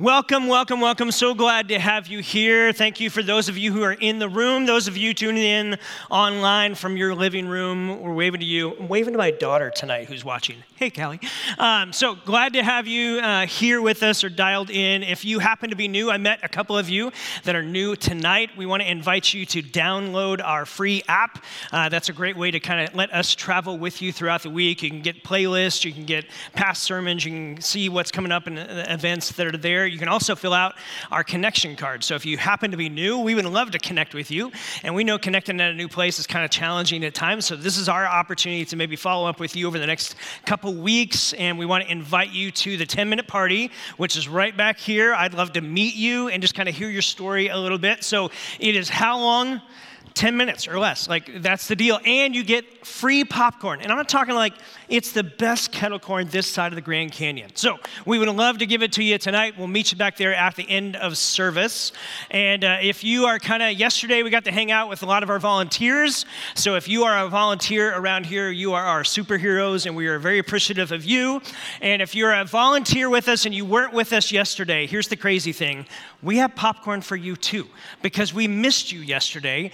Welcome, welcome, welcome. So glad to have you here. Thank you for those of you who are in the room, those of you tuning in online from your living room. We're waving to you. I'm waving to my daughter tonight who's watching. Hey, Callie. So glad to have you here with us or dialed in. If you happen to be new, I met a couple of you that are new tonight. We want to invite you to download our free app. That's a great way to kind of let us travel with you throughout the week. You can get playlists, you can get past sermons, you can see what's coming up and the events that are there. You can also fill out our connection card. So if you happen to be new, we would love to connect with you. And we know connecting at a new place is kind of challenging at times. So this is our opportunity to maybe follow up with you over the next couple weeks. And we want to invite you to the 10-minute party, which is right back here. I'd love to meet you and just kind of hear your story a little bit. So it is how long? 10 minutes or less, like that's the deal. And you get free popcorn. And I'm not talking like it's the best kettle corn this side of the Grand Canyon. So we would love to give it to you tonight. We'll meet you back there at the end of service. And if you are kind of, yesterday we got to hang out with a lot of our volunteers. So if you are a volunteer around here, you are our superheroes and we are very appreciative of you. And if you're a volunteer with us and you weren't with us yesterday, here's the crazy thing. We have popcorn for you too, because we missed you yesterday.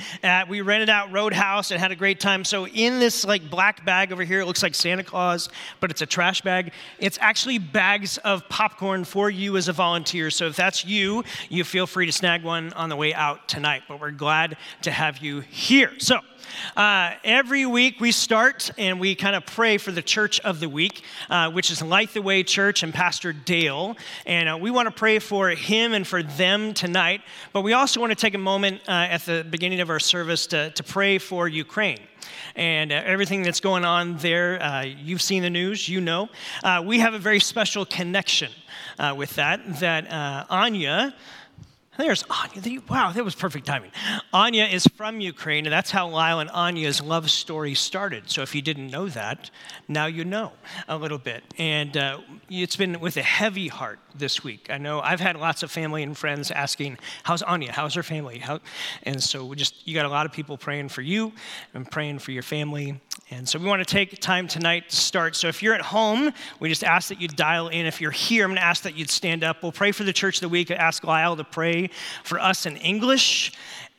We rented out Roadhouse and had a great time. So in this like black bag over here, it looks like Santa Claus, but it's a trash bag. It's actually bags of popcorn for you as a volunteer. So if that's you, you feel free to snag one on the way out tonight. But we're glad to have you here. So every week we start and we kind of pray for the church of the week, which is Light the Way Church and Pastor Dale. And we want to pray for him and for them tonight. But we also want to take a moment at the beginning of our service to pray for Ukraine and everything that's going on there. You've seen the news, you know. We have a very special connection with that Anya. There's Anya. Wow, that was perfect timing. Anya is from Ukraine, and that's how Lyle and Anya's love story started. So if you didn't know that, now you know a little bit. And it's been with a heavy heart this week. I know I've had lots of family and friends asking, how's Anya? How's her family? And so you got a lot of people praying for you and praying for your family. And so we want to take time tonight to start. So if you're at home, we just ask that you dial in. If you're here, I'm going to ask that you'd stand up. We'll pray for the church of the week. Ask Lyle to pray for us in English.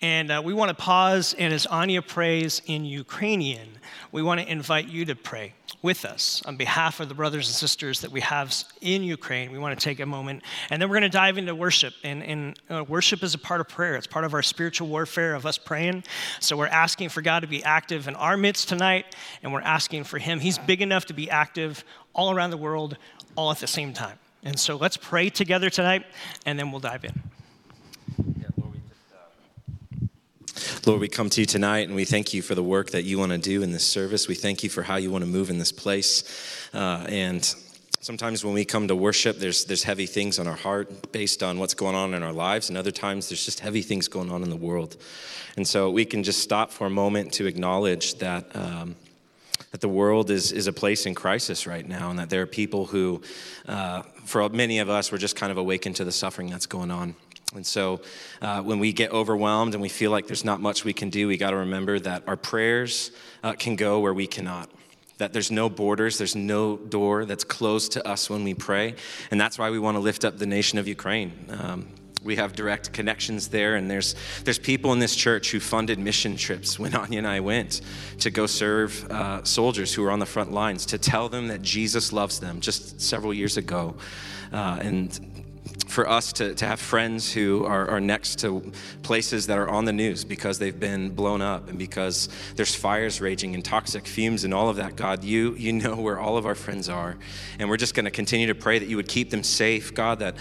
And we want to pause. And as Anya prays in Ukrainian, we want to invite you to pray with us on behalf of the brothers and sisters that we have in Ukraine. We want to take a moment, and then we're going to dive into worship. And worship is a part of prayer. It's part of our spiritual warfare of us praying. So we're asking for God to be active in our midst tonight, and we're asking for him. He's big enough to be active all around the world, all at the same time. And so let's pray together tonight, and then we'll dive in. Lord, we come to you tonight, and we thank you for the work that you want to do in this service. We thank you for how you want to move in this place. And sometimes when we come to worship, there's heavy things on our heart based on what's going on in our lives. And other times, there's just heavy things going on in the world. And so we can just stop for a moment to acknowledge that that the world is a place in crisis right now, and that there are people who, for many of us, we're just kind of awakened to the suffering that's going on. And so when we get overwhelmed and we feel like there's not much we can do, we got to remember that our prayers can go where we cannot, that there's no borders, there's no door that's closed to us when we pray. And that's why we want to lift up the nation of Ukraine. We have direct connections there, and there's people in this church who funded mission trips when Anya and I went to go serve soldiers who were on the front lines, to tell them that Jesus loves them, just several years ago. And for us to have friends who are next to places that are on the news because they've been blown up and because there's fires raging and toxic fumes and all of that, God, you know where all of our friends are. And we're just going to continue to pray that you would keep them safe, God, that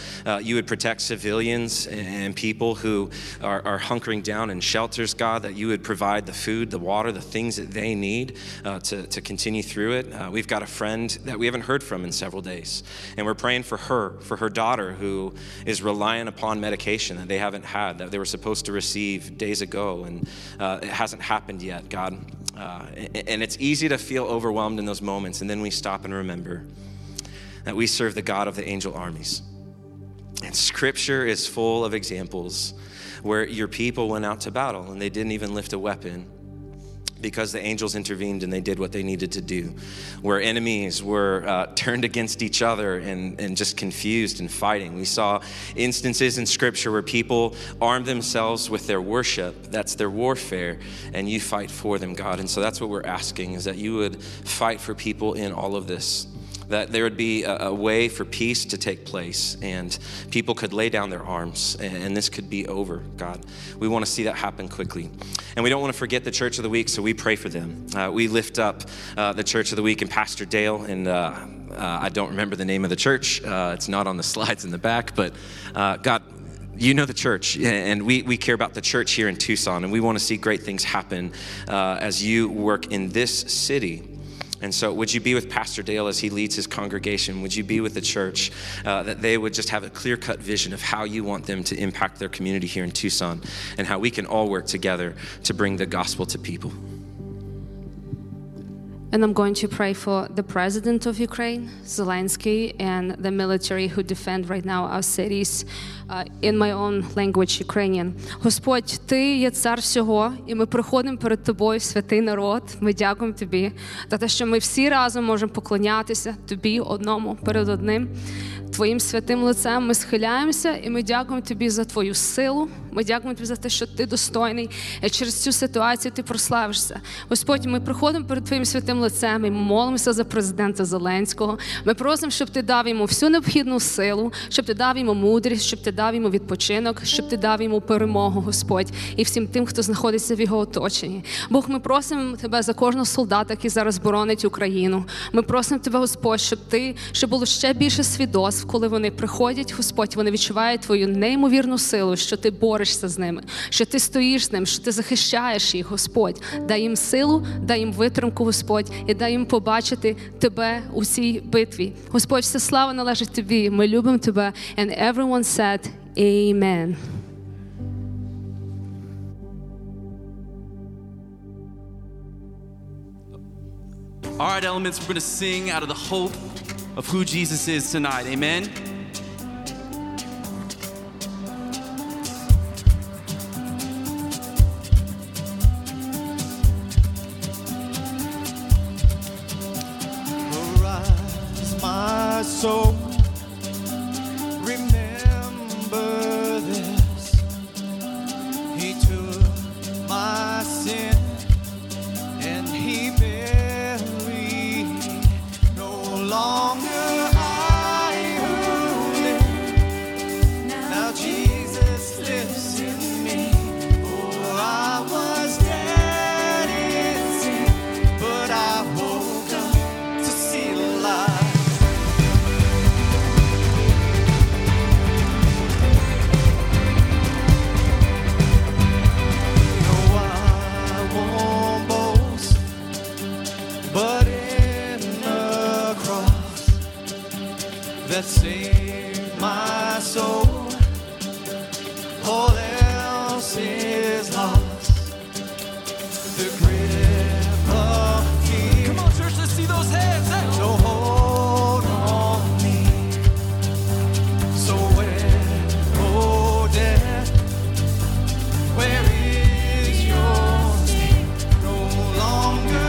you would protect civilians and people who are hunkering down in shelters, God, that you would provide the food, the water, the things that they need to continue through it. We've got a friend that we haven't heard from in several days, and we're praying for her daughter who is reliant upon medication that they haven't had, that they were supposed to receive days ago, and it hasn't happened yet, God. And it's easy to feel overwhelmed in those moments, and then we stop and remember that we serve the God of the angel armies. And Scripture is full of examples where your people went out to battle and they didn't even lift a weapon, because the angels intervened and they did what they needed to do. Where enemies were turned against each other and just confused and fighting. We saw instances in scripture where people armed themselves with their worship. That's their warfare, and you fight for them, God. And so that's what we're asking, is that you would fight for people in all of this, that there would be a way for peace to take place and people could lay down their arms and this could be over, God. We want to see that happen quickly. And we don't want to forget the Church of the Week, so we pray for them. We lift up the Church of the Week and Pastor Dale, and I don't remember the name of the church. It's not on the slides in the back, but God, you know the church, and we care about the church here in Tucson, and we want to see great things happen as you work in this city. And so would you be with Pastor Dale as he leads his congregation? Would you be with the church, that they would just have a clear-cut vision of how you want them to impact their community here in Tucson, and how we can all work together to bring the gospel to people. And I'm going to pray for the president of Ukraine, Zelensky, and the military who defend right now our cities, in my own language, Ukrainian. Господь, Ти є цар всього, і ми приходимо перед Тобою, святий народ. Ми дякуємо Тобі за те, що ми всі разом можемо поклонятися Тобі одному перед одним. Твоїм святим лицем ми схиляємося, і ми дякуємо Тобі за Твою силу. Ми дякуємо Тобі за те, що Ти достойний, і через цю ситуацію Ти прославишся. Господь, ми приходимо перед Твоїм святим лицем, і ми молимося за президента Зеленського. Ми просимо, щоб Ти дав йому всю необхідну силу, щоб Ти дав йому мудрість, щоб Ти дав йому відпочинок, щоб Ти дав йому перемогу, Господь, і всім тим, хто знаходиться в його оточенні. Бог, ми просимо Тебе за кожного солдата, який зараз боронить Україну. Ми просимо Тебе, Господь, щоб Ти, щоб було ще більше свідоцтв, коли вони приходять, Господь, вони відчувають Твою неймовірну силу, що Ти боришся з ними, що Ти стоїш з ним, що Ти захищаєш їх, Господь. Дай їм силу, дай їм витримку, Господь, і дай їм побачити Тебе у цій битві. Господь, вся слава належить Тобі, ми любимо Тебе. And everyone said, Amen. All right, elements, we're going to sing out of the hope of who Jesus is tonight. Amen. Arise, my soul. Remember this. He took my sin and he buried no longer. That saved my soul. All else is lost. The grip of me. Come on, church, let's see those hands. Hey. No hold on me. So where, oh death, where is your sting? No longer.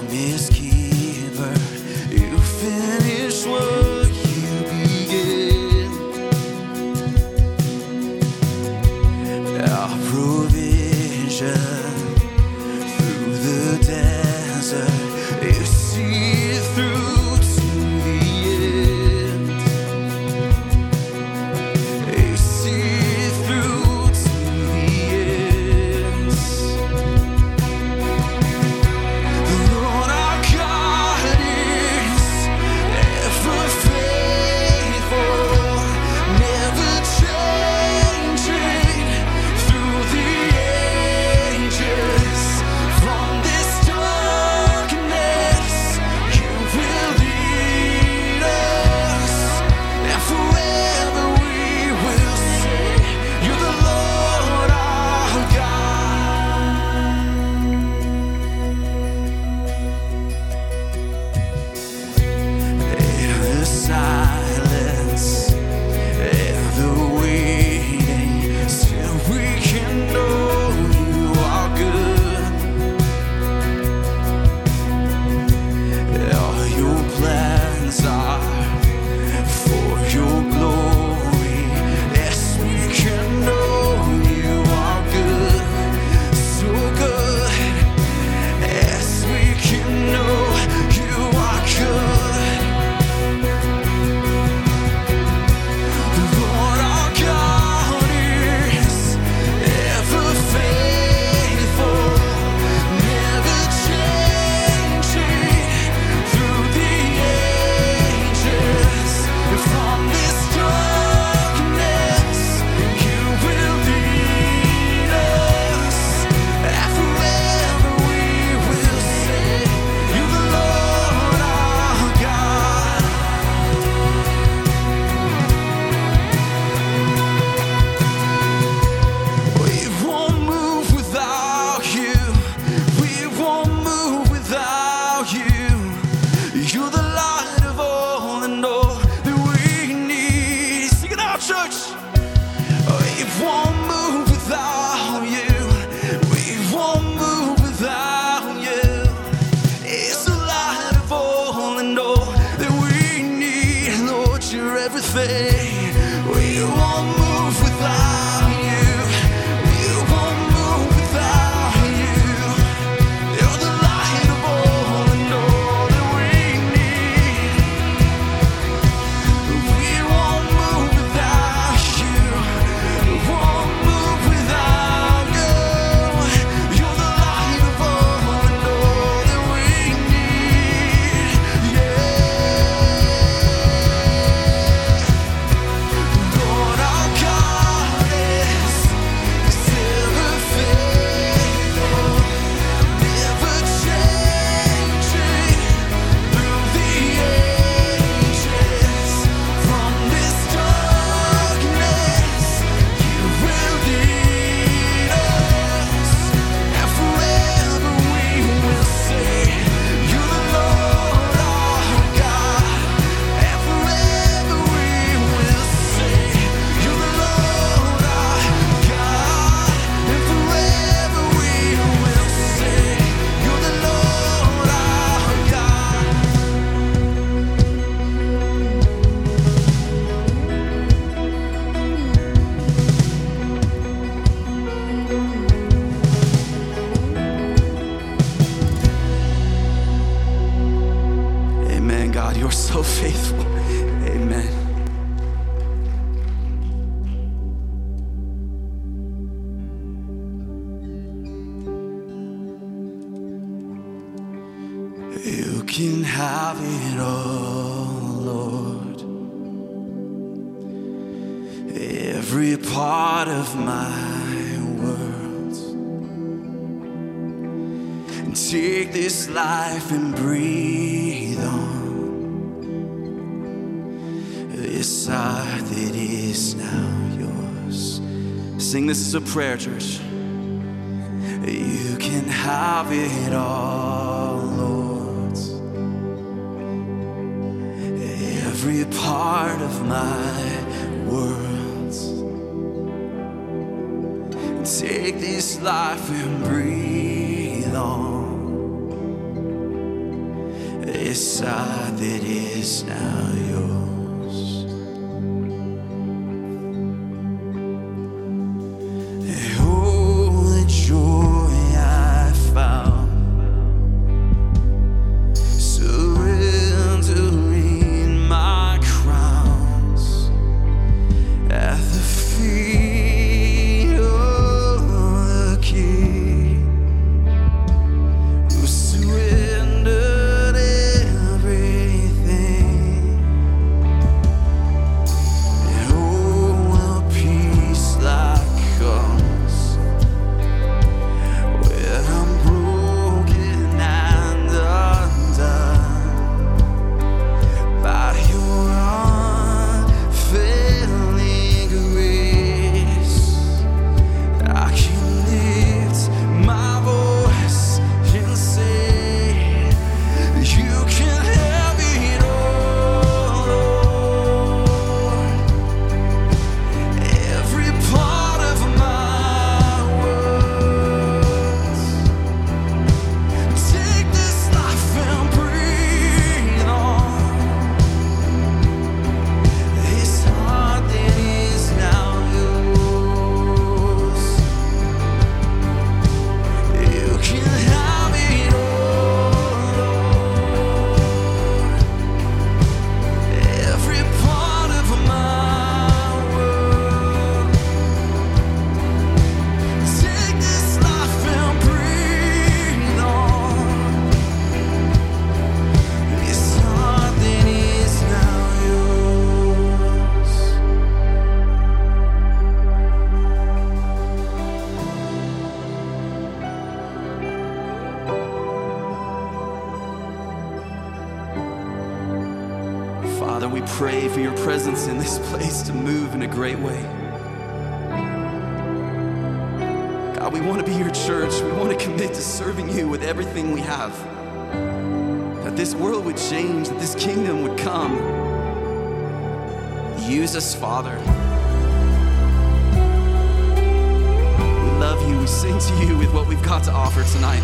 promise keeper, you finish what you begin. Our provision through the desert, you see it through to the end. You see it through to the end. The Lord our God is ever faithful, never changing through the ages. From this darkness, you will lead us, and forever we will say, you're the Lord our God. In the silence and the waiting, still we can know you are good. All your plans are for your glory. Yes, we can know you are good, so good. Yes, we can know you are good. The Lord our God is ever faithful, never changing through the ages. From this darkness, you will lead us, and forever we will say, you're the Lord our God. We won't move without you. We won't move without you. You're the light of all and all that we need. Sing it out, church. We won't move without you. We won't move without you. It's the light of all and all that we need. Lord, you're everything. We won't move without you. We won't move without you. You're the light of all and all that we need. We won't move without you. Won't move without you. You're the light of all and all that we need. Lord, our God is ever faithful, never changing through the ages. From this darkness, you will lead us, and forever we will say, you're the Lord our God. And forever we will say, you're the Lord our God. And forever we will say, you're the Lord our God. Amen, God, you're so faithful. Amen. You can have it all, Lord. Every part of my world. And take this life and breathe on this heart that is now yours. Sing this as a prayer, church. You can have it all, Lord. Every part of my world. Take this life and breathe on this eye that is now yours. And oh, the joy I found, surrendering my crowns at the feet of the King who surrendered. Pray for your presence in this place to move in a great way. God, we want to be your church. We want to commit to serving you with everything we have. That this world would change, that this kingdom would come. Use us, Father. We love you. We sing to you with what we've got to offer tonight.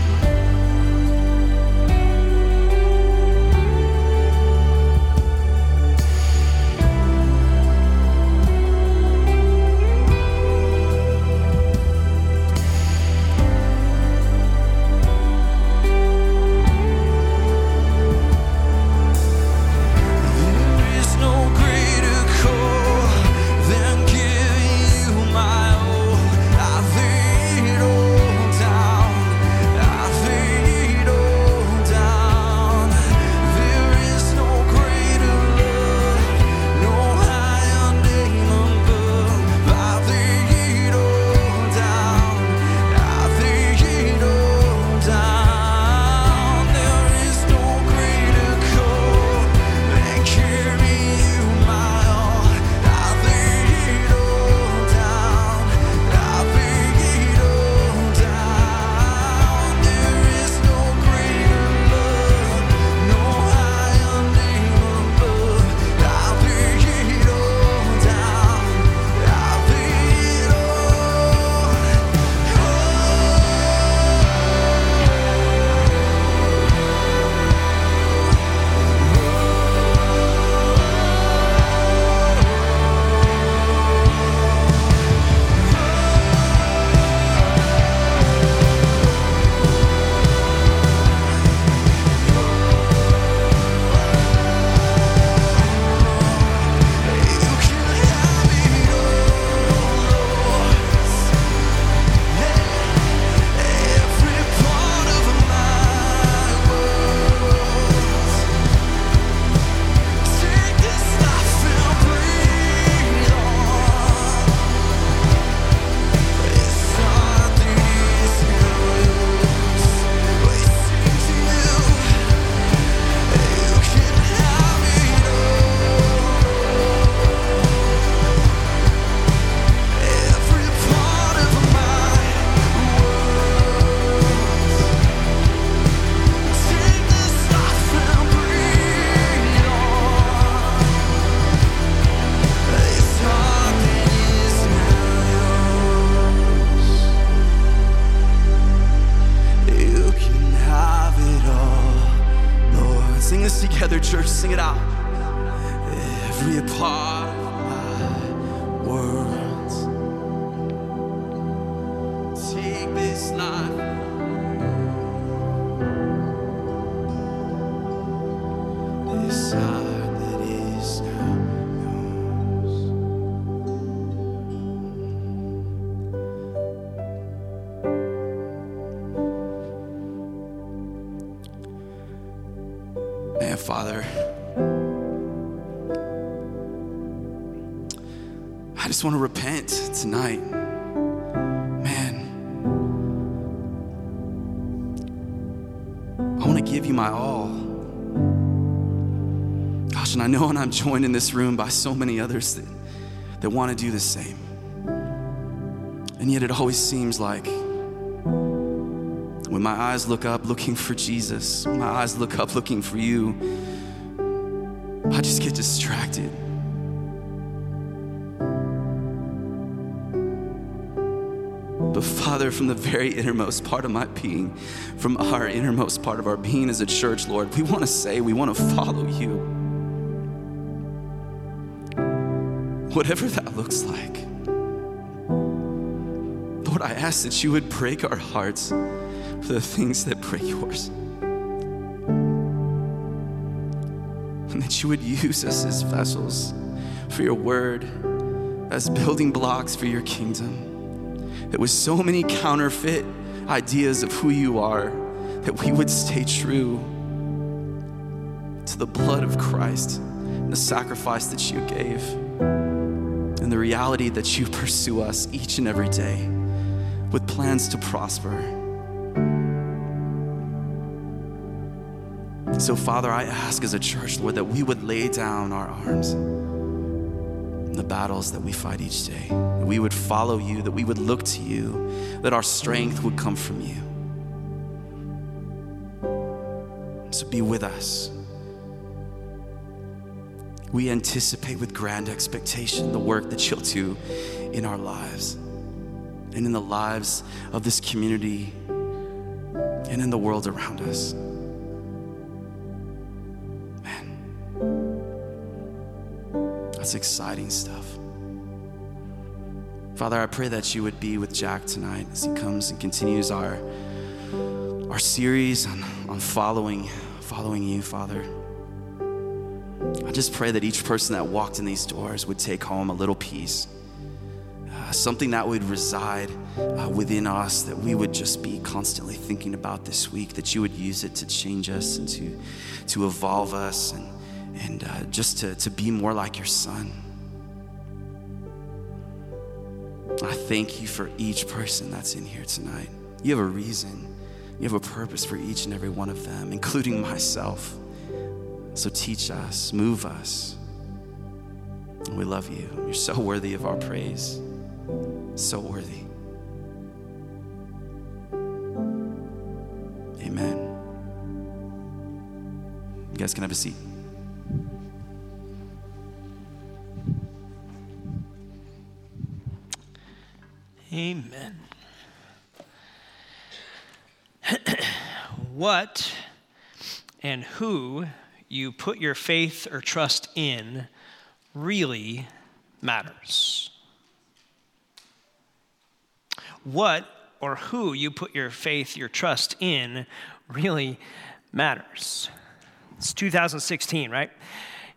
this together, church. Sing it out. Every part of my world, take this life. This heart that is now yours. Man, Father, I just want to repent tonight. Man, I want to give you my all. And I know I'm joined in this room by so many others that want to do the same. And yet it always seems like when my eyes look up looking for Jesus, my eyes look up looking for you, I just get distracted. But Father, from the very innermost part of my being, from our innermost part of our being as a church, Lord, we want to say we want to follow you. Whatever that looks like. Lord, I ask that you would break our hearts for the things that break yours. And that you would use us as vessels for your word, as building blocks for your kingdom. That with so many counterfeit ideas of who you are, that we would stay true to the blood of Christ and the sacrifice that you gave. And the reality that you pursue us each and every day with plans to prosper. So, Father, I ask as a church, Lord, that we would lay down our arms in the battles that we fight each day, that we would follow you, that we would look to you, that our strength would come from you. So be with us. We anticipate with grand expectation the work that you'll do in our lives and in the lives of this community and in the world around us. Man, that's exciting stuff. Father, I pray that you would be with Jack tonight as he comes and continues our series on following you, Father. I just pray that each person that walked in these doors would take home a little piece, something that would reside within us, that we would just be constantly thinking about this week, that you would use it to change us and to evolve us and just to be more like your son. I thank you for each person that's in here tonight. You have a reason. You have a purpose for each and every one of them, including myself. So teach us, move us. We love you. You're so worthy of our praise. So worthy. Amen. You guys can have a seat. Amen. What and who you put your faith or trust in really matters. What or who you put your faith, your trust in really matters. It's 2016, right?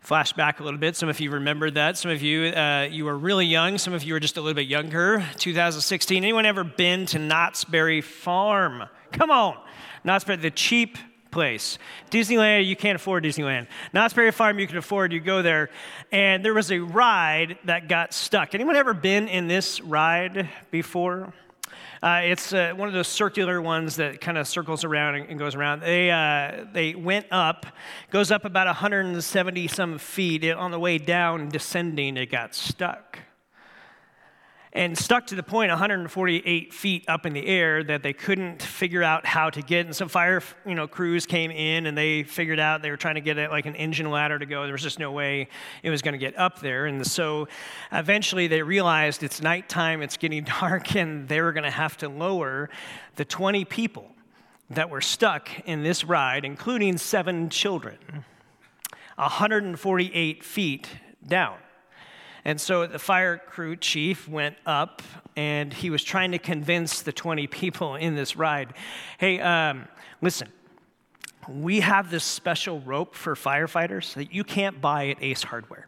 Flash back a little bit. Some of you remembered that. Some of you, you were really young. Some of you were just a little bit younger. 2016. Anyone ever been to Knott's Berry Farm? Come on. Knott's Berry, the cheap place. Disneyland, you can't afford Disneyland. Knott's Berry Farm, you can afford. You go there, and there was a ride that got stuck. Anyone ever been in this ride before? It's one of those circular ones that kind of circles around and goes around. They went up, goes up about 170 some feet. On the way down, descending, it got stuck. And stuck to the point 148 feet up in the air that they couldn't figure out how to get. And some fire crews came in and they figured out they were trying to get it like an engine ladder to go. There was just no way it was going to get up there. And so eventually they realized it's nighttime, it's getting dark, and they were going to have to lower the 20 people that were stuck in this ride, including 7 children. 148 feet down. And so the fire crew chief went up, and he was trying to convince the 20 people in this ride, hey, listen, we have this special rope for firefighters that you can't buy at Ace Hardware.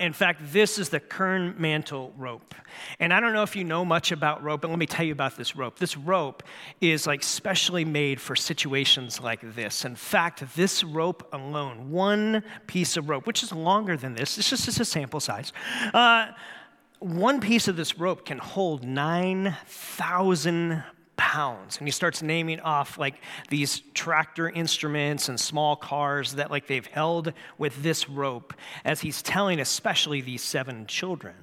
In fact, this is the Kernmantle rope. And I don't know if you know much about rope, but let me tell you about this rope. This rope is like specially made for situations like this. In fact, this rope alone, one piece of rope, which is longer than this, it's just a sample size, one piece of this rope can hold 9,000 pounds. And he starts naming off like these tractor instruments and small cars that like they've held with this rope, as he's telling especially these 7 children,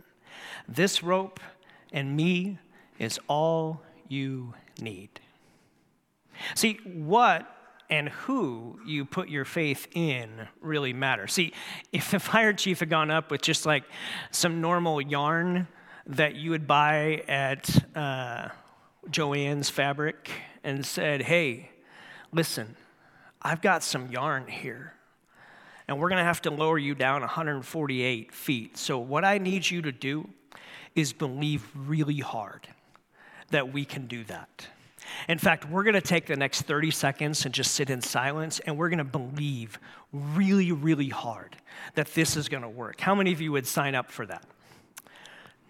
this rope and me is all you need. See, what and who you put your faith in really matters. See, if the fire chief had gone up with just like some normal yarn that you would buy at Joanne's Fabric and said, hey, listen, I've got some yarn here, and we're going to have to lower you down 148 feet. So what I need you to do is believe really hard that we can do that. In fact, we're going to take the next 30 seconds and just sit in silence, and we're going to believe really, really hard that this is going to work. How many of you would sign up for that?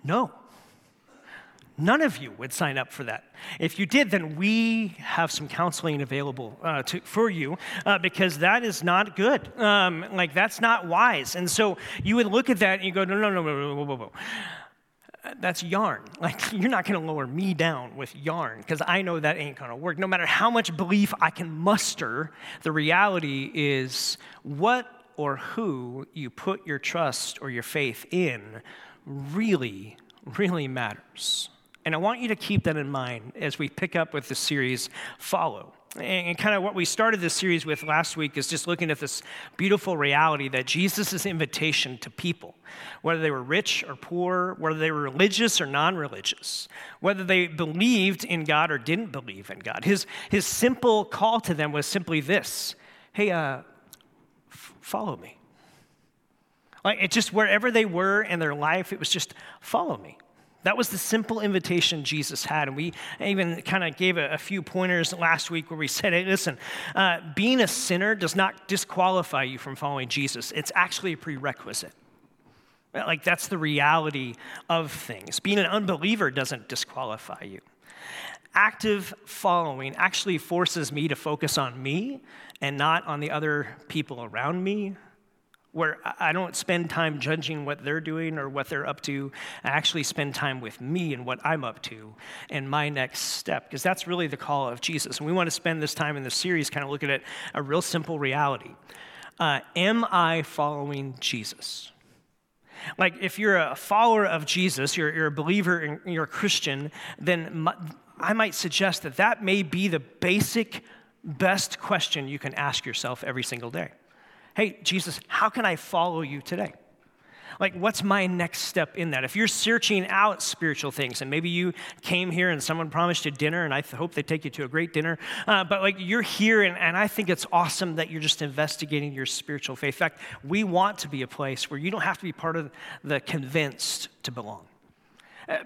No. None of you would sign up for that. If you did, then we have some counseling available for you because that is not good. Like, that's not wise. And so you would look at that and you go, no. That's yarn. Like, you're not going to lower me down with yarn because I know that ain't going to work. No matter how much belief I can muster, the reality is what or who you put your trust or your faith in really, really matters. And I want you to keep that in mind as we pick up with the series, Follow. And kind of what we started this series with last week is just looking at this beautiful reality that Jesus' invitation to people, whether they were rich or poor, whether they were religious or non-religious, whether they believed in God or didn't believe in God. His simple call to them was simply this, hey, follow me. Like, it just wherever they were in their life, it was just follow me. That was the simple invitation Jesus had. And we even kind of gave a few pointers last week where we said, hey, listen, being a sinner does not disqualify you from following Jesus. It's actually a prerequisite. Like, that's the reality of things. Being an unbeliever doesn't disqualify you. Active following actually forces me to focus on me and not on the other people around me, where I don't spend time judging what they're doing or what they're up to. I actually spend time with me and what I'm up to and my next step, because that's really the call of Jesus. And we want to spend this time in this series kind of looking at a real simple reality. Am I following Jesus? Like, if you're a follower of Jesus, you're a believer, and you're a Christian, then I might suggest that may be the basic, best question you can ask yourself every single day. Hey, Jesus, how can I follow you today? Like, what's my next step in that? If you're searching out spiritual things, and maybe you came here and someone promised you dinner, and I hope they take you to a great dinner, but like you're here, and I think it's awesome that you're just investigating your spiritual faith. In fact, we want to be a place where you don't have to be part of the convinced to belong,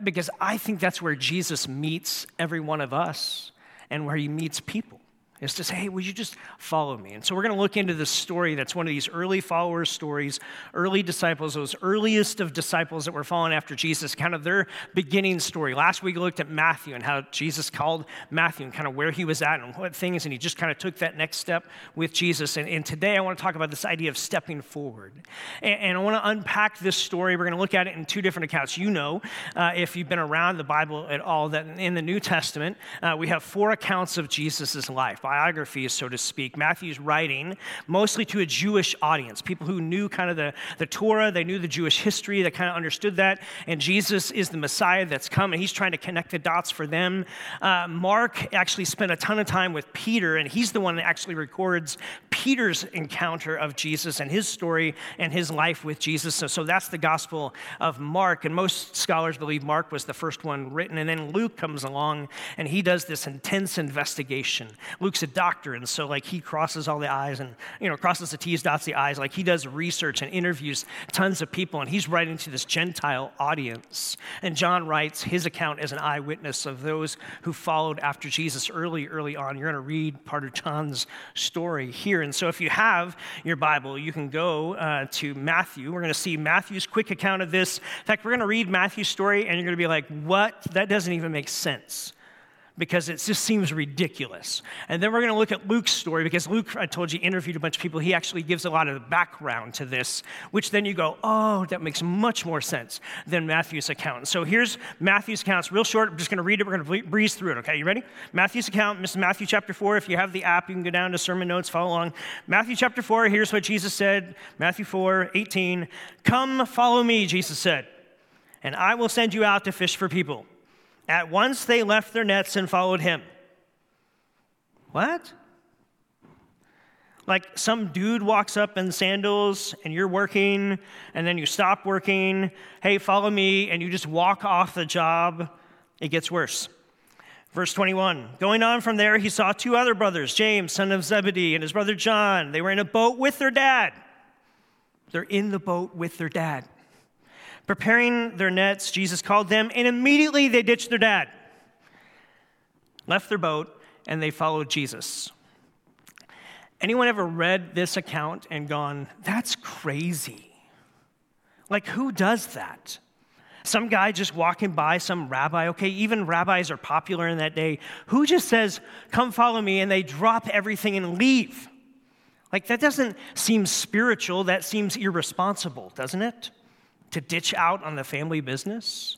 because I think that's where Jesus meets every one of us and where he meets people. Is to say, hey, would you just follow me? And so we're going to look into this story that's one of these early followers' stories, early disciples, those earliest of disciples that were following after Jesus, kind of their beginning story. Last week we looked at Matthew and how Jesus called Matthew and kind of where he was at and what things, and he just kind of took that next step with Jesus. And today I want to talk about this idea of stepping forward. And I want to unpack this story. We're going to look at it in 2 different accounts. You know, if you've been around the Bible at all, that in the New Testament, we have 4 accounts of Jesus' life. Biographies, so to speak. Matthew's writing mostly to a Jewish audience, people who knew kind of the Torah, they knew the Jewish history, they kind of understood that, and Jesus is the Messiah that's come, and he's trying to connect the dots for them. Mark actually spent a ton of time with Peter, and he's the one that actually records Peter's encounter of Jesus and his story and his life with Jesus, so that's the Gospel of Mark, and most scholars believe Mark was the first one written, and then Luke comes along, and he does this intense investigation. Luke's Luke's a doctor, and so like he crosses all the I's and, you know, crosses the T's, dots the I's. Like he does research and interviews tons of people, and he's writing to this Gentile audience. And John writes his account as an eyewitness of those who followed after Jesus early on. You're going to read part of John's story here. And so if you have your Bible, you can go to Matthew. We're going to see Matthew's quick account of this. In fact, we're going to read Matthew's story, and you're going to be like, what? That doesn't even make sense, because it just seems ridiculous. And then we're going to look at Luke's story, because Luke, I told you, interviewed a bunch of people. He actually gives a lot of the background to this, which then you go, oh, that makes much more sense than Matthew's account. So here's Matthew's account. It's real short. I'm just going to read it. We're going to breeze through it. Okay, you ready? Matthew's account, Matthew chapter 4. If you have the app, you can go down to sermon notes, follow along. Matthew chapter 4, here's what Jesus said. Matthew 4:18. Come, follow me, Jesus said, and I will send you out to fish for people. At once they left their nets and followed him. What? Like some dude walks up in sandals and you're working and then you stop working. Hey, follow me, and you just walk off the job. It gets worse. Verse 21, going on from there, he saw two other brothers, James, son of Zebedee, and his brother John. They were in a boat with their dad. They're in the boat with their dad. Preparing their nets, Jesus called them, and immediately they ditched their dad, left their boat, and they followed Jesus. Anyone ever read this account and gone, that's crazy? Like, who does that? Some guy just walking by, some rabbi, okay, even rabbis are popular in that day, who just says, come follow me, and they drop everything and leave? Like, that doesn't seem spiritual, that seems irresponsible, doesn't it? To ditch out on the family business?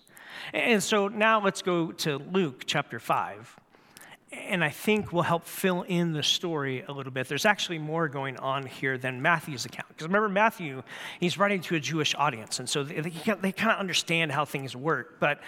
And so now let's go to Luke chapter 5, and I think we'll help fill in the story a little bit. There's actually more going on here than Matthew's account, because remember Matthew, he's writing to a Jewish audience, and so they kind of understand how things work, but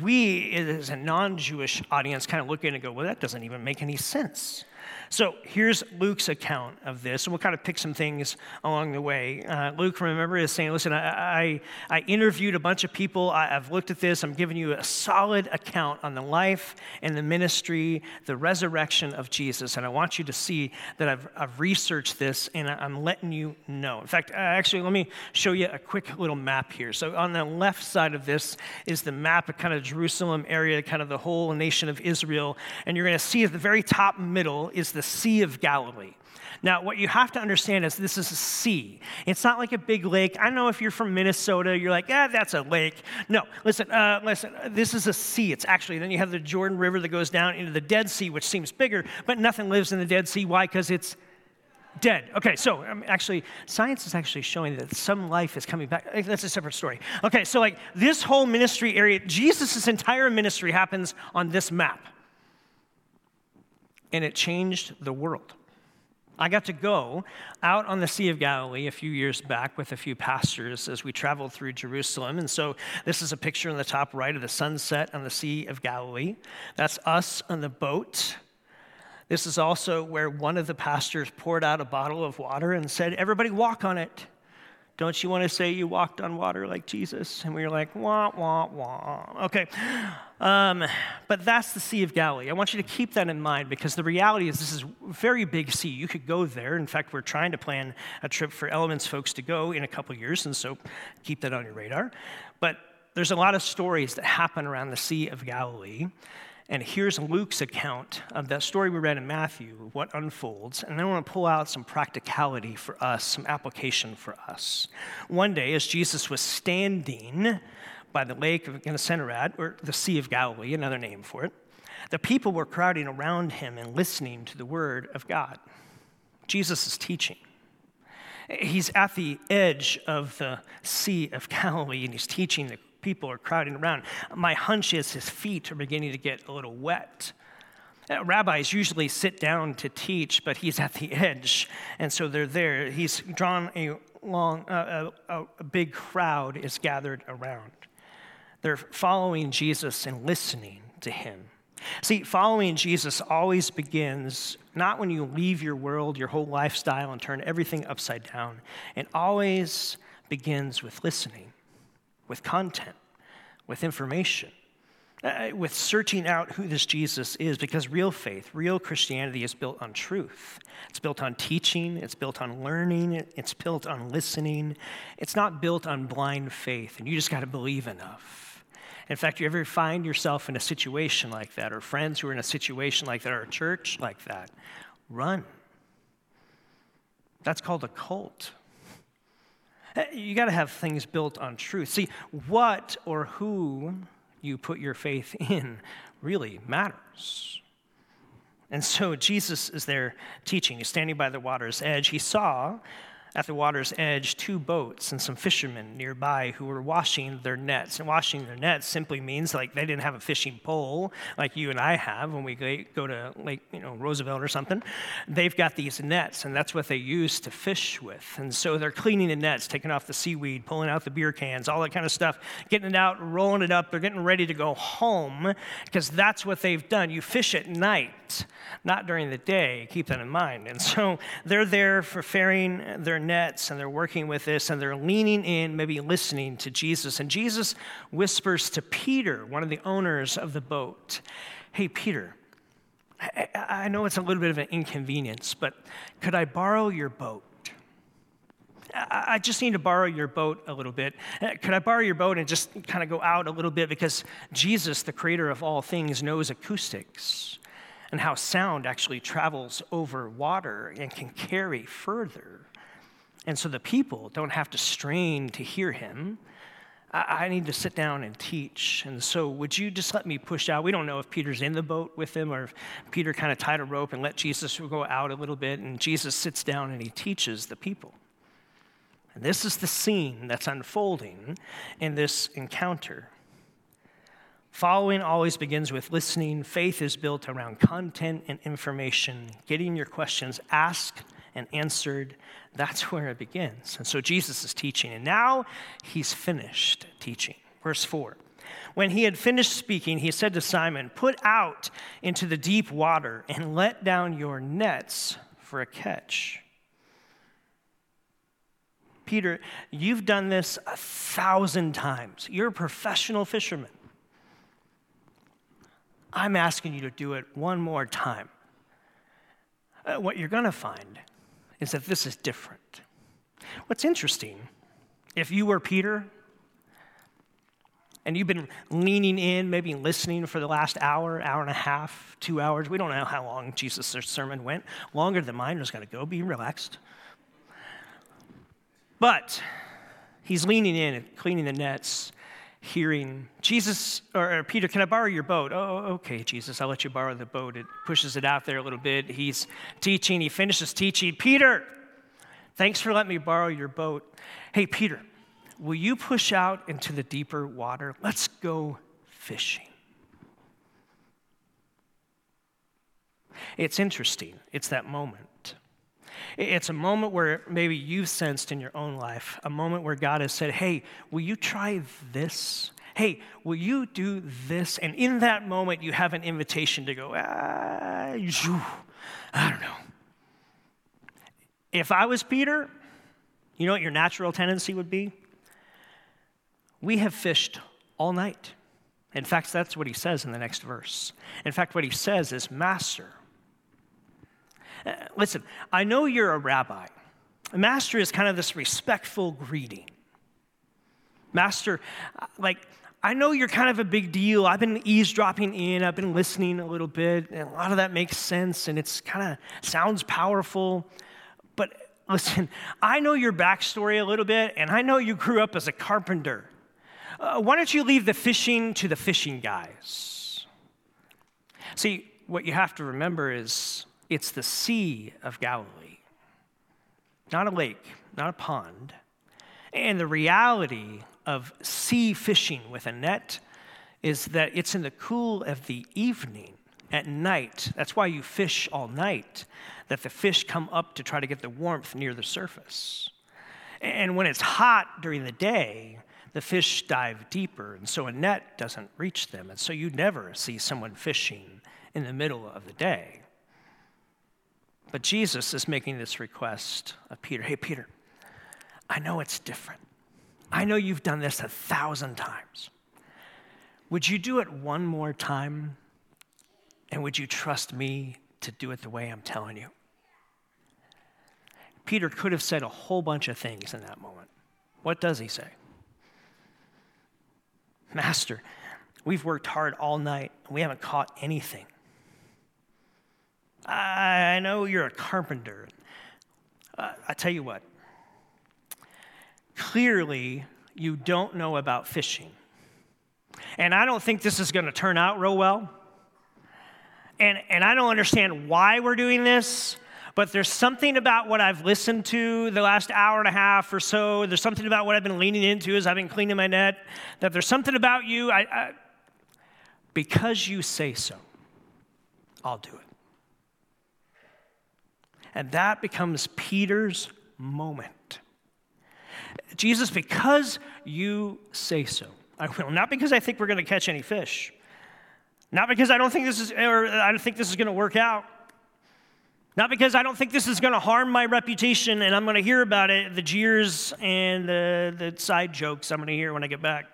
we as a non-Jewish audience kind of look in and go, well, that doesn't even make any sense. So here's Luke's account of this, and we'll kind of pick some things along the way. Luke, remember, is saying, listen, I interviewed a bunch of people. I've looked at this. I'm giving you a solid account on the life and the ministry, the resurrection of Jesus, and I want you to see that I've researched this, and I'm letting you know. In fact, actually, let me show you a quick little map here. So on the left side of this is the map of kind of Jerusalem area, kind of the whole nation of Israel, and you're going to see at the very top middle is the Sea of Galilee. Now, what you have to understand is this is a sea. It's not like a big lake. I know if you're from Minnesota, you're like, that's a lake. No, listen, this is a sea. It's actually, then you have the Jordan River that goes down into the Dead Sea, which seems bigger, but nothing lives in the Dead Sea. Why? Because it's dead. Okay, so actually, science is actually showing that some life is coming back. That's a separate story. Okay, so like this whole ministry area, Jesus' entire ministry happens on this map. And it changed the world. I got to go out on the Sea of Galilee a few years back with a few pastors as we traveled through Jerusalem. And so this is a picture on the top right of the sunset on the Sea of Galilee. That's us on the boat. This is also where one of the pastors poured out a bottle of water and said, everybody walk on it. Don't you want to say you walked on water like Jesus? And we were like, wah, wah, wah. Okay. But that's the Sea of Galilee. I want you to keep that in mind, because the reality is this is a very big sea. You could go there. In fact, we're trying to plan a trip for Elements folks to go in a couple years, and so keep that on your radar. But there's a lot of stories that happen around the Sea of Galilee. And here's Luke's account of that story we read in Matthew, what unfolds. And I want to pull out some practicality for us, some application for us. One day, as Jesus was standing by the lake of Gennesaret, or the Sea of Galilee, another name for it, the people were crowding around him and listening to the word of God. Jesus is teaching. He's at the edge of the Sea of Galilee, and he's teaching the people are crowding around. My hunch is his feet are beginning to get a little wet. Rabbis usually sit down to teach, but he's at the edge, and so they're there. He's drawn a big crowd is gathered around. They're following Jesus and listening to him. See, following Jesus always begins not when you leave your world, your whole lifestyle, and turn everything upside down. It always begins with listening, with content, with information. with searching out who this Jesus is, because real faith, real Christianity is built on truth. It's built on teaching. It's built on learning. It's built on listening. It's not built on blind faith, and you just got to believe enough. In fact, you ever find yourself in a situation like that, or friends who are in a situation like that, or a church like that, run. That's called a cult. You got to have things built on truth. See, what or who you put your faith in really matters. And so Jesus is there teaching. He's standing by the water's edge. He saw at the water's edge 2 boats and some fishermen nearby who were washing their nets. And washing their nets simply means like they didn't have a fishing pole like you and I have when we go to Lake, Roosevelt or something. They've got these nets, and that's what they use to fish with. And so they're cleaning the nets, taking off the seaweed, pulling out the beer cans, all that kind of stuff, getting it out, rolling it up. They're getting ready to go home because that's what they've done. You fish at night, not during the day. Keep that in mind. And so they're there preparing their nets, and they're working with this, and they're leaning in, maybe listening to Jesus. And Jesus whispers to Peter, one of the owners of the boat, "Hey, Peter, I know it's a little bit of an inconvenience, but could I borrow your boat? I just need to borrow your boat a little bit. Could I borrow your boat and just kind of go out a little bit? Because Jesus, the creator of all things, knows acoustics and how sound actually travels over water and can carry further. And so the people don't have to strain to hear him. I need to sit down and teach. And so would you just let me push out?" We don't know if Peter's in the boat with him or if Peter kind of tied a rope and let Jesus go out a little bit. And Jesus sits down and he teaches the people. And this is the scene that's unfolding in this encounter. Following always begins with listening. Faith is built around content and information, getting your questions asked and answered. That's where it begins. And so Jesus is teaching, and now he's finished teaching. Verse 4, when he had finished speaking, he said to Simon, "Put out into the deep water and let down your nets for a catch." Peter, you've done this 1,000 times. You're a professional fisherman. I'm asking you to do it one more time. What you're going to find is that this is different. What's interesting, if you were Peter, and you've been leaning in, maybe listening for the last hour, hour and a half, 2 hours, we don't know how long Jesus' sermon went, longer than mine was going to go, be relaxed. But he's leaning in and cleaning the nets, hearing, "Jesus, or Peter, can I borrow your boat?" "Oh, okay, Jesus, I'll let you borrow the boat." It pushes it out there a little bit. He's teaching. He finishes teaching. "Peter, thanks for letting me borrow your boat. Hey, Peter, will you push out into the deeper water? Let's go fishing." It's interesting. It's that moment. It's a moment where maybe you've sensed in your own life, a moment where God has said, "Hey, will you try this? Hey, will you do this?" And in that moment, you have an invitation to go, I don't know. If I was Peter, you know what your natural tendency would be? We have fished all night. In fact, that's what he says in the next verse. In fact, what he says is, "Master, listen, I know you're a rabbi." A master is kind of this respectful greeting. "Master, I know you're kind of a big deal. I've been eavesdropping in. I've been listening a little bit. And a lot of that makes sense. And it's kind of sounds powerful. But listen, I know your backstory a little bit. And I know you grew up as a carpenter. Why don't you leave the fishing to the fishing guys?" See, what you have to remember is, it's the Sea of Galilee, not a lake, not a pond. And the reality of sea fishing with a net is that it's in the cool of the evening, at night. That's why you fish all night, that the fish come up to try to get the warmth near the surface. And when it's hot during the day, the fish dive deeper, and so a net doesn't reach them. And so you never see someone fishing in the middle of the day. But Jesus is making this request of Peter. "Hey, Peter, I know it's different. I know you've done this 1,000 times. Would you do it one more time? And would you trust me to do it the way I'm telling you? Peter could have said a whole bunch of things in that moment. What does he say? Master, we've worked hard all night, and we haven't caught anything. I know you're a carpenter. I tell you what, clearly you don't know about fishing. And I don't think this is going to turn out real well. And I don't understand why we're doing this, but there's something about what I've listened to the last hour and a half or so, there's something about what I've been leaning into as I've been cleaning my net, that there's something about you, I because you say so, I'll do it. And that becomes Peter's moment. Jesus, because you say so, I will. Not because I think we're going to catch any fish. Not because I don't think this is, or I don't think this is going to work out. Not because I don't think this is going to harm my reputation and I'm going to hear about it, the jeers and the side jokes I'm going to hear when I get back.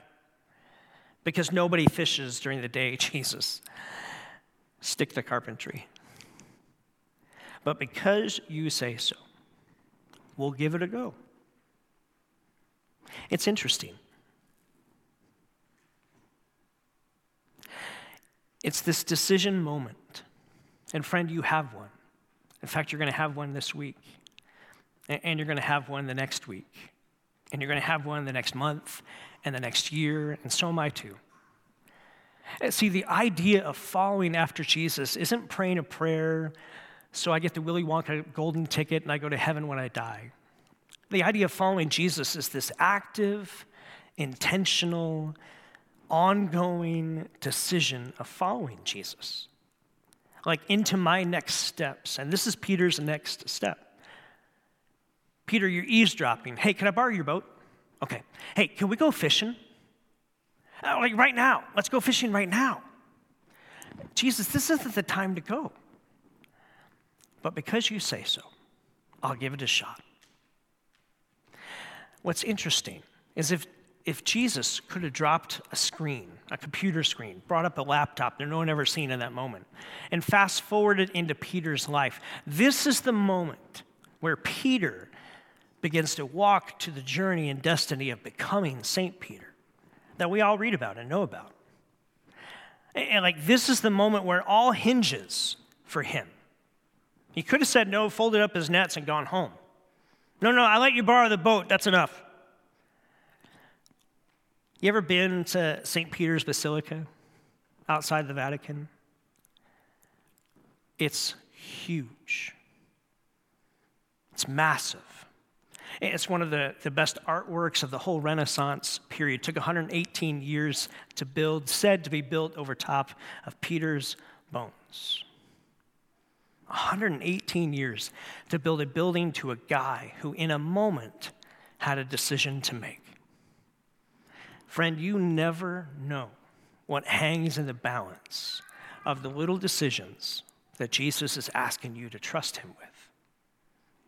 Because nobody fishes during the day, Jesus. Stick to carpentry. But because you say so, we'll give it a go. It's interesting. It's this decision moment. And friend, you have one. In fact, you're going to have one this week. And you're going to have one the next week. And you're going to have one the next month and the next year. And so am I too. See, the idea of following after Jesus isn't praying a prayer so I get the Willy Wonka golden ticket and I go to heaven when I die. The idea of following Jesus is this active, intentional, ongoing decision of following Jesus. Like into my next steps. And this is Peter's next step. Peter, you're eavesdropping. Hey, can I borrow your boat? Okay. Hey, can we go fishing? Like right now. Let's go fishing right now. Jesus, this isn't the time to go. But because you say so, I'll give it a shot. What's interesting is if Jesus could have dropped a screen, a computer screen, brought up a laptop that no one ever seen in that moment, and fast forwarded into Peter's life, this is the moment where Peter begins to walk to the journey and destiny of becoming St. Peter that we all read about and know about. And like this is the moment where it all hinges for him. He could have said no, folded up his nets, and gone home. No, I let you borrow the boat. That's enough. You ever been to St. Peter's Basilica outside the Vatican? It's huge. It's massive. It's one of the best artworks of the whole Renaissance period. It took 118 years to build, said to be built over top of Peter's bones. 118 years to build a building to a guy who in a moment had a decision to make. Friend, you never know what hangs in the balance of the little decisions that Jesus is asking you to trust him with.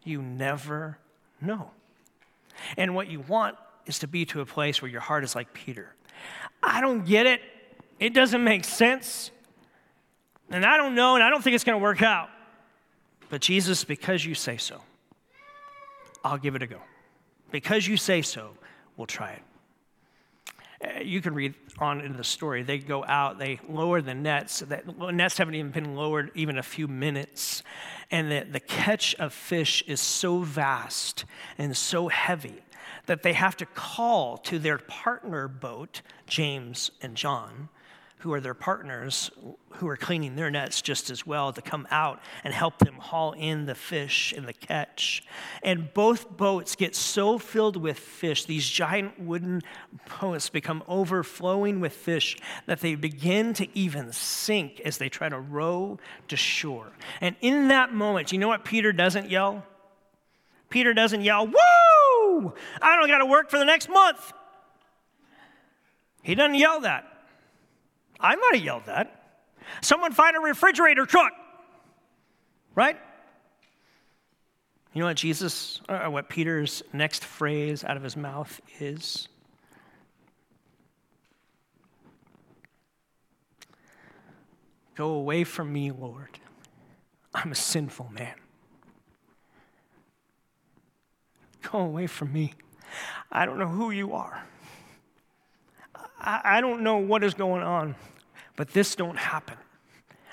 You never know. And what you want is to be to a place where your heart is like Peter. I don't get it. It doesn't make sense. And I don't know, and I don't think it's going to work out. But Jesus, because you say so, I'll give it a go. Because you say so, we'll try it. You can read on into the story. They go out, they lower the nets. The nets haven't even been lowered even a few minutes. And the catch of fish is so vast and so heavy that they have to call to their partner boat, James and John, who are their partners, who are cleaning their nets just as well, to come out and help them haul in the fish and the catch. And both boats get so filled with fish, these giant wooden boats become overflowing with fish that they begin to even sink as they try to row to shore. And in that moment, you know what Peter doesn't yell? Peter doesn't yell, "Woo! I don't got to work for the next month." He doesn't yell that. I might have yelled that. Someone find a refrigerator truck, right? You know what Jesus, or what Peter's next phrase out of his mouth is? Go away from me, Lord. I'm a sinful man. Go away from me. I don't know who you are. I don't know what is going on, but this don't happen.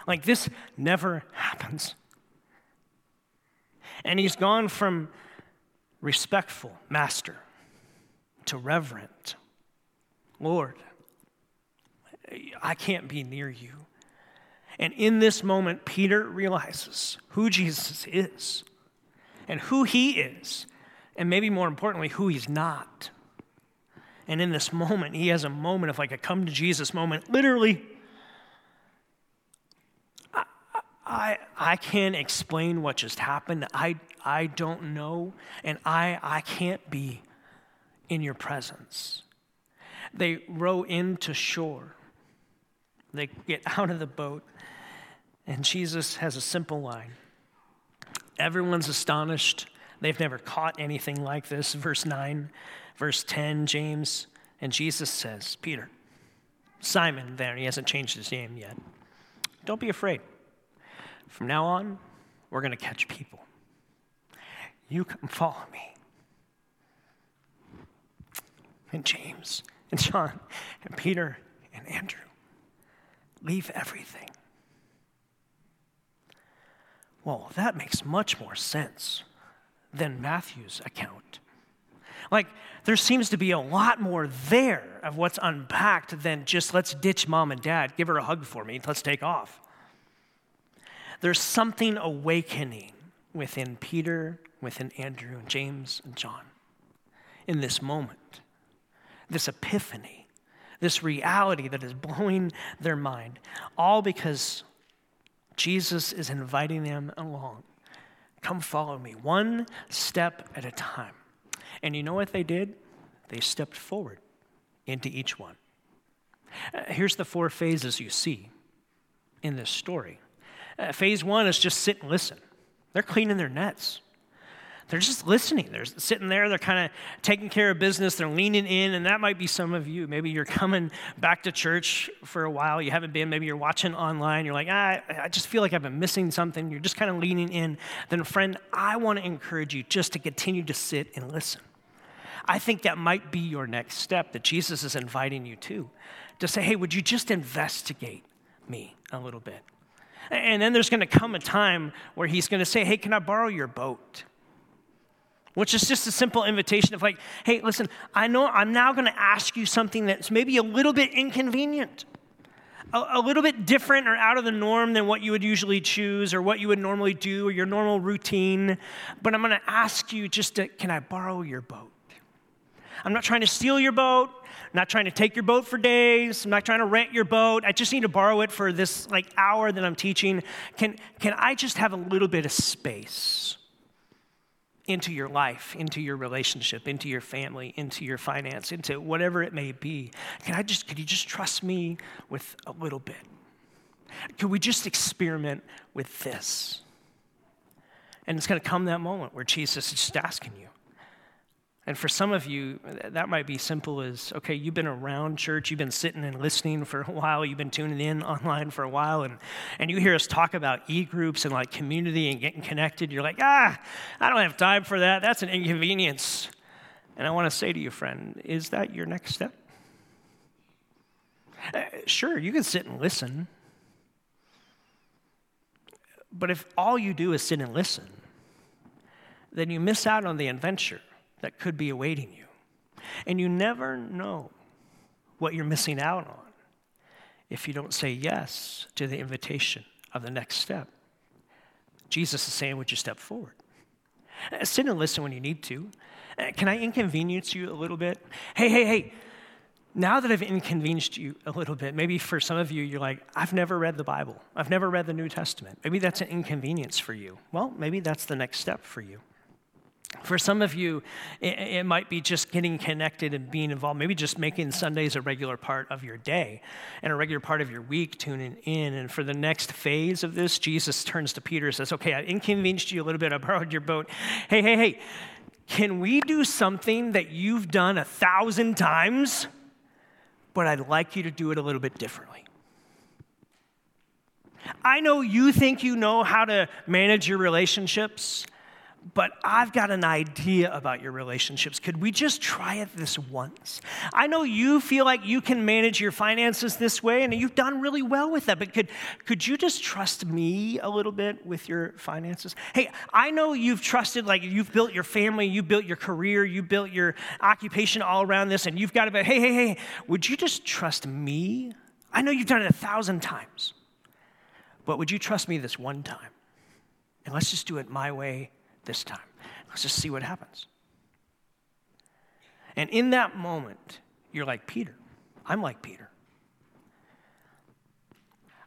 Like, this never happens. And he's gone from respectful master to reverent. Lord, I can't be near you. And in this moment, Peter realizes who Jesus is and who he is, and maybe more importantly, who he's not. And in this moment, he has a moment of like a come to Jesus moment. Literally, I can't explain what just happened. I don't know, and I can't be in your presence. They row into shore. They get out of the boat, and Jesus has a simple line. Everyone's astonished. They've never caught anything like this. Verse 9, verse 10, James, and Jesus says, Peter, Simon there, he hasn't changed his name yet. Don't be afraid. From now on, we're going to catch people. You come follow me. And James and John and Peter and Andrew leave everything. Well, that makes much more sense than Matthew's account. Like, there seems to be a lot more there of what's unpacked than just let's ditch mom and dad, give her a hug for me, let's take off. There's something awakening within Peter, within Andrew and James and John in this moment, this epiphany, this reality that is blowing their mind, all because Jesus is inviting them along. Come follow me, one step at a time. And you know what they did? They stepped forward into each one. Here's the four phases you see in this story. Phase one is just sit and listen. They're cleaning their nets. They're just listening. They're sitting there. They're kind of taking care of business. They're leaning in, and that might be some of you. Maybe you're coming back to church for a while. You haven't been. Maybe you're watching online. You're like, I just feel like I've been missing something. You're just kind of leaning in. Then, friend, I want to encourage you just to continue to sit and listen. I think that might be your next step that Jesus is inviting you to say, hey, would you just investigate me a little bit? And then there's going to come a time where he's going to say, hey, can I borrow your boat? Which is just a simple invitation of like, hey, listen, I know I'm now going to ask you something that's maybe a little bit inconvenient, a little bit different or out of the norm than what you would usually choose or what you would normally do or your normal routine, but I'm going to ask you just to, can I borrow your boat? I'm not trying to steal your boat. I'm not trying to take your boat for days. I'm not trying to rent your boat. I just need to borrow it for this like hour that I'm teaching. Can I just have a little bit of space into your life, into your relationship, into your family, into your finance, into whatever it may be? Could you just trust me with a little bit? Could we just experiment with this? And it's going to come that moment where Jesus is just asking you. And for some of you, that might be simple as, okay, you've been around church, you've been sitting and listening for a while, you've been tuning in online for a while, and you hear us talk about e-groups and like community and getting connected. You're like, I don't have time for that. That's an inconvenience. And I want to say to you, friend, is that your next step? Sure, you can sit and listen. But if all you do is sit and listen, then you miss out on the adventure that could be awaiting you. And you never know what you're missing out on if you don't say yes to the invitation of the next step. Jesus is saying, would you step forward? Sit and listen when you need to. Can I inconvenience you a little bit? Hey. Now that I've inconvenienced you a little bit, maybe for some of you, you're like, I've never read the Bible. I've never read the New Testament. Maybe that's an inconvenience for you. Well, maybe that's the next step for you. For some of you, it might be just getting connected and being involved, maybe just making Sundays a regular part of your day and a regular part of your week, tuning in. And for the next phase of this, Jesus turns to Peter and says, okay, I inconvenienced you a little bit. I borrowed your boat. Hey, can we do something that you've done 1,000 times, but I'd like you to do it a little bit differently? I know you think you know how to manage your relationships, but I've got an idea about your relationships. Could we just try it this once? I know you feel like you can manage your finances this way, and you've done really well with that, but could you just trust me a little bit with your finances? Hey, I know you've trusted, like you've built your family, you built your career, you built your occupation all around this, and you've got to be, hey, would you just trust me? I know you've done it 1,000 times, but would you trust me this one time? And let's just do it my way this time. Let's just see what happens. And in that moment, you're like Peter. I'm like Peter.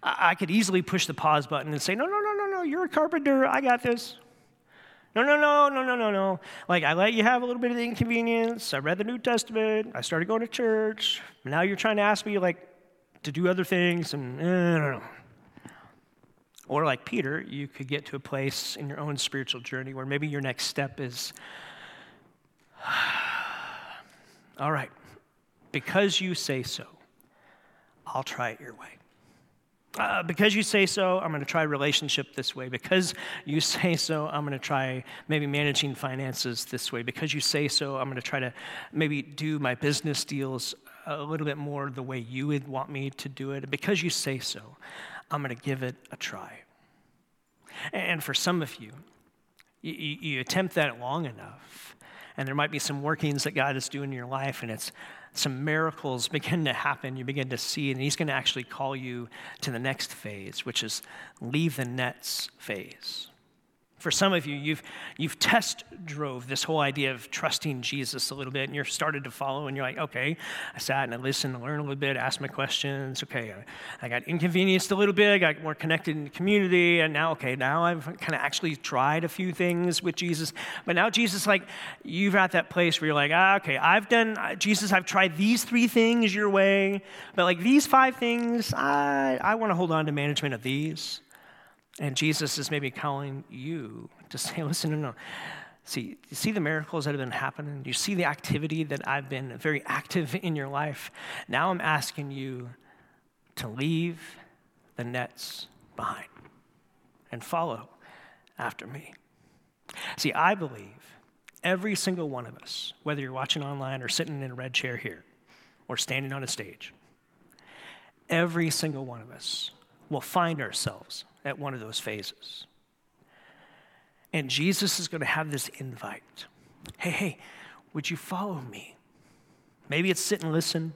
I could easily push the pause button and say, no, you're a carpenter. I got this. No. Like, I let you have a little bit of the inconvenience. I read the New Testament. I started going to church. Now you're trying to ask me, like, to do other things, and I don't know. Or like Peter, you could get to a place in your own spiritual journey where maybe your next step is, all right, because you say so, I'll try it your way. Because you say so, I'm going to try relationship this way. Because you say so, I'm going to try maybe managing finances this way. Because you say so, I'm going to try to maybe do my business deals a little bit more the way you would want me to do it. Because you say so, I'm going to give it a try. And for some of you, you attempt that long enough, and there might be some workings that God is doing in your life, and it's some miracles begin to happen. You begin to see, and he's going to actually call you to the next phase, which is leave the nets phase. For some of you, you've test drove this whole idea of trusting Jesus a little bit, and you've started to follow, and you're like, okay, I sat and I listened, I learned a little bit, asked my questions. Okay, I got inconvenienced a little bit, I got more connected in the community, and now I've kind of actually tried a few things with Jesus. But now Jesus, like, you've got that place where you're like, I've tried these 3 things your way, but like these 5 things, I want to hold on to management of these. And Jesus is maybe calling you to say, listen, no. See, you see the miracles that have been happening? You see the activity that I've been very active in your life? Now I'm asking you to leave the nets behind and follow after me. See, I believe every single one of us, whether you're watching online or sitting in a red chair here or standing on a stage, every single one of us will find ourselves at one of those phases. And Jesus is going to have this invite. Hey, would you follow me? Maybe it's sit and listen.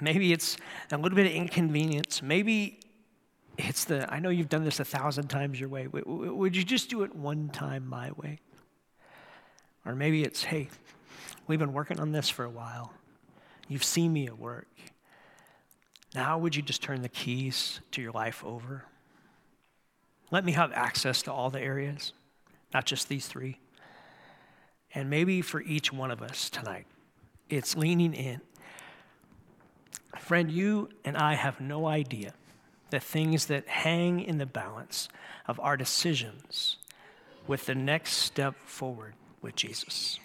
Maybe it's a little bit of inconvenience. Maybe it's I know you've done this 1,000 times your way. Would you just do it one time my way? Or maybe it's, hey, we've been working on this for a while. You've seen me at work. Now would you just turn the keys to your life over? Let me have access to all the areas, not just these 3. And maybe for each one of us tonight, it's leaning in. Friend, you and I have no idea the things that hang in the balance of our decisions with the next step forward with Jesus.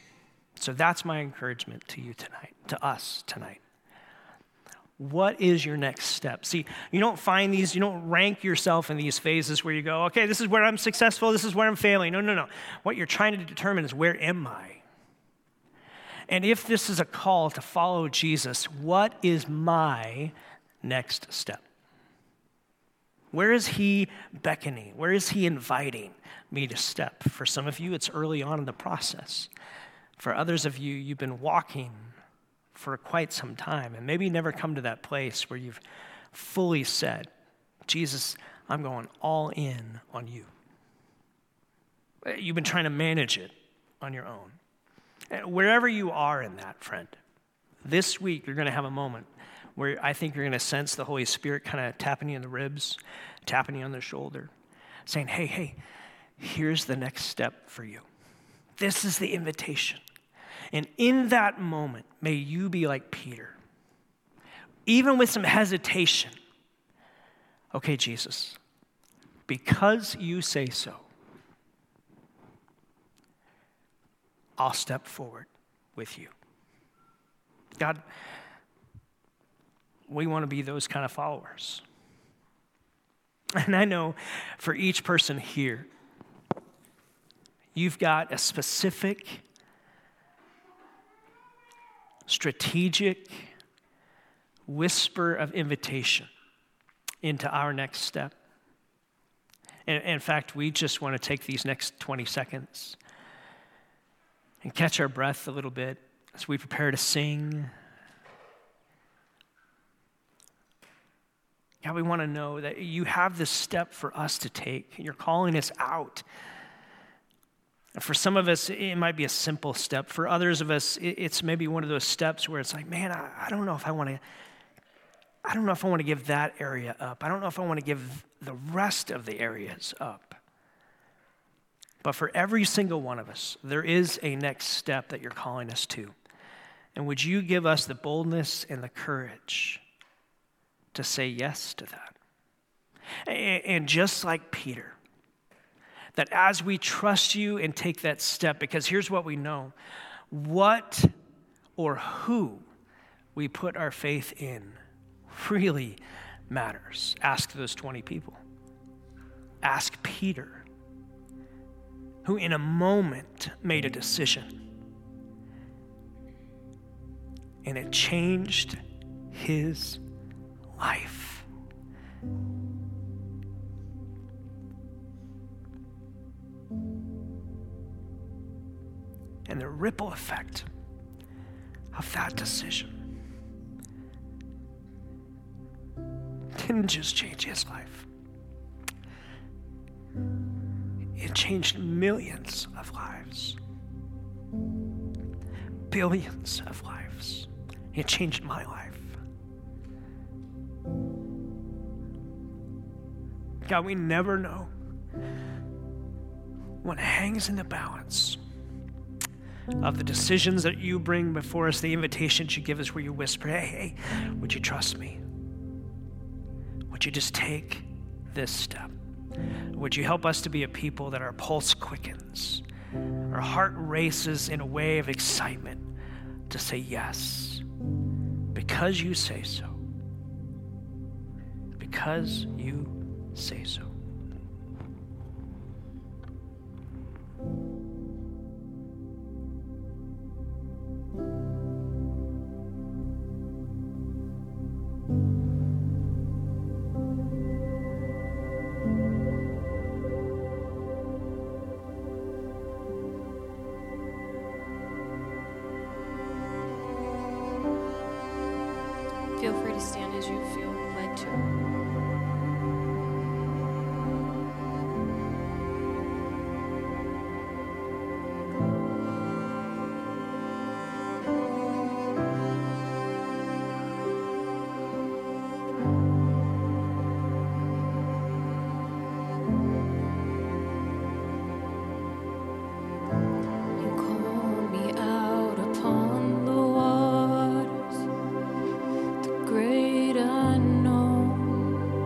So that's my encouragement to you tonight, to us tonight. What is your next step? See, you don't rank yourself in these phases where you go, okay, this is where I'm successful, this is where I'm failing. No. What you're trying to determine is, where am I? And if this is a call to follow Jesus, what is my next step? Where is he beckoning? Where is he inviting me to step? For some of you, it's early on in the process. For others of you, you've been walking for quite some time, and maybe never come to that place where you've fully said, Jesus, I'm going all in on you. You've been trying to manage it on your own. And wherever you are in that, friend, this week you're going to have a moment where I think you're going to sense the Holy Spirit kind of tapping you in the ribs, tapping you on the shoulder, saying, hey, here's the next step for you. This is the invitation. And in that moment, may you be like Peter, even with some hesitation. Okay, Jesus, because you say so, I'll step forward with you. God, we want to be those kind of followers. And I know for each person here, you've got a specific, strategic whisper of invitation into our next step. And in fact, we just want to take these next 20 seconds and catch our breath a little bit as we prepare to sing. God, we want to know that you have this step for us to take, and you're calling us out. And for some of us, it might be a simple step. For others of us, it's maybe one of those steps where it's like, man, I don't know if I want to give that area up. I don't know if I want to give the rest of the areas up. But for every single one of us, there is a next step that you're calling us to. And would you give us the boldness and the courage to say yes to that? And just like Peter, that as we trust you and take that step, because here's what we know, what or who we put our faith in really matters. Ask those 20 people. Ask Peter, who in a moment made a decision, and it changed his life. And the ripple effect of that decision didn't just change his life. It changed millions of lives. Billions of lives. It changed my life. God, we never know what hangs in the balance of the decisions that you bring before us, the invitations you give us where you whisper, hey, would you trust me? Would you just take this step? Would you help us to be a people that our pulse quickens, our heart races in a way of excitement to say yes, because you say so. Because you say so. Feel free to stand as you feel led to. Great unknown.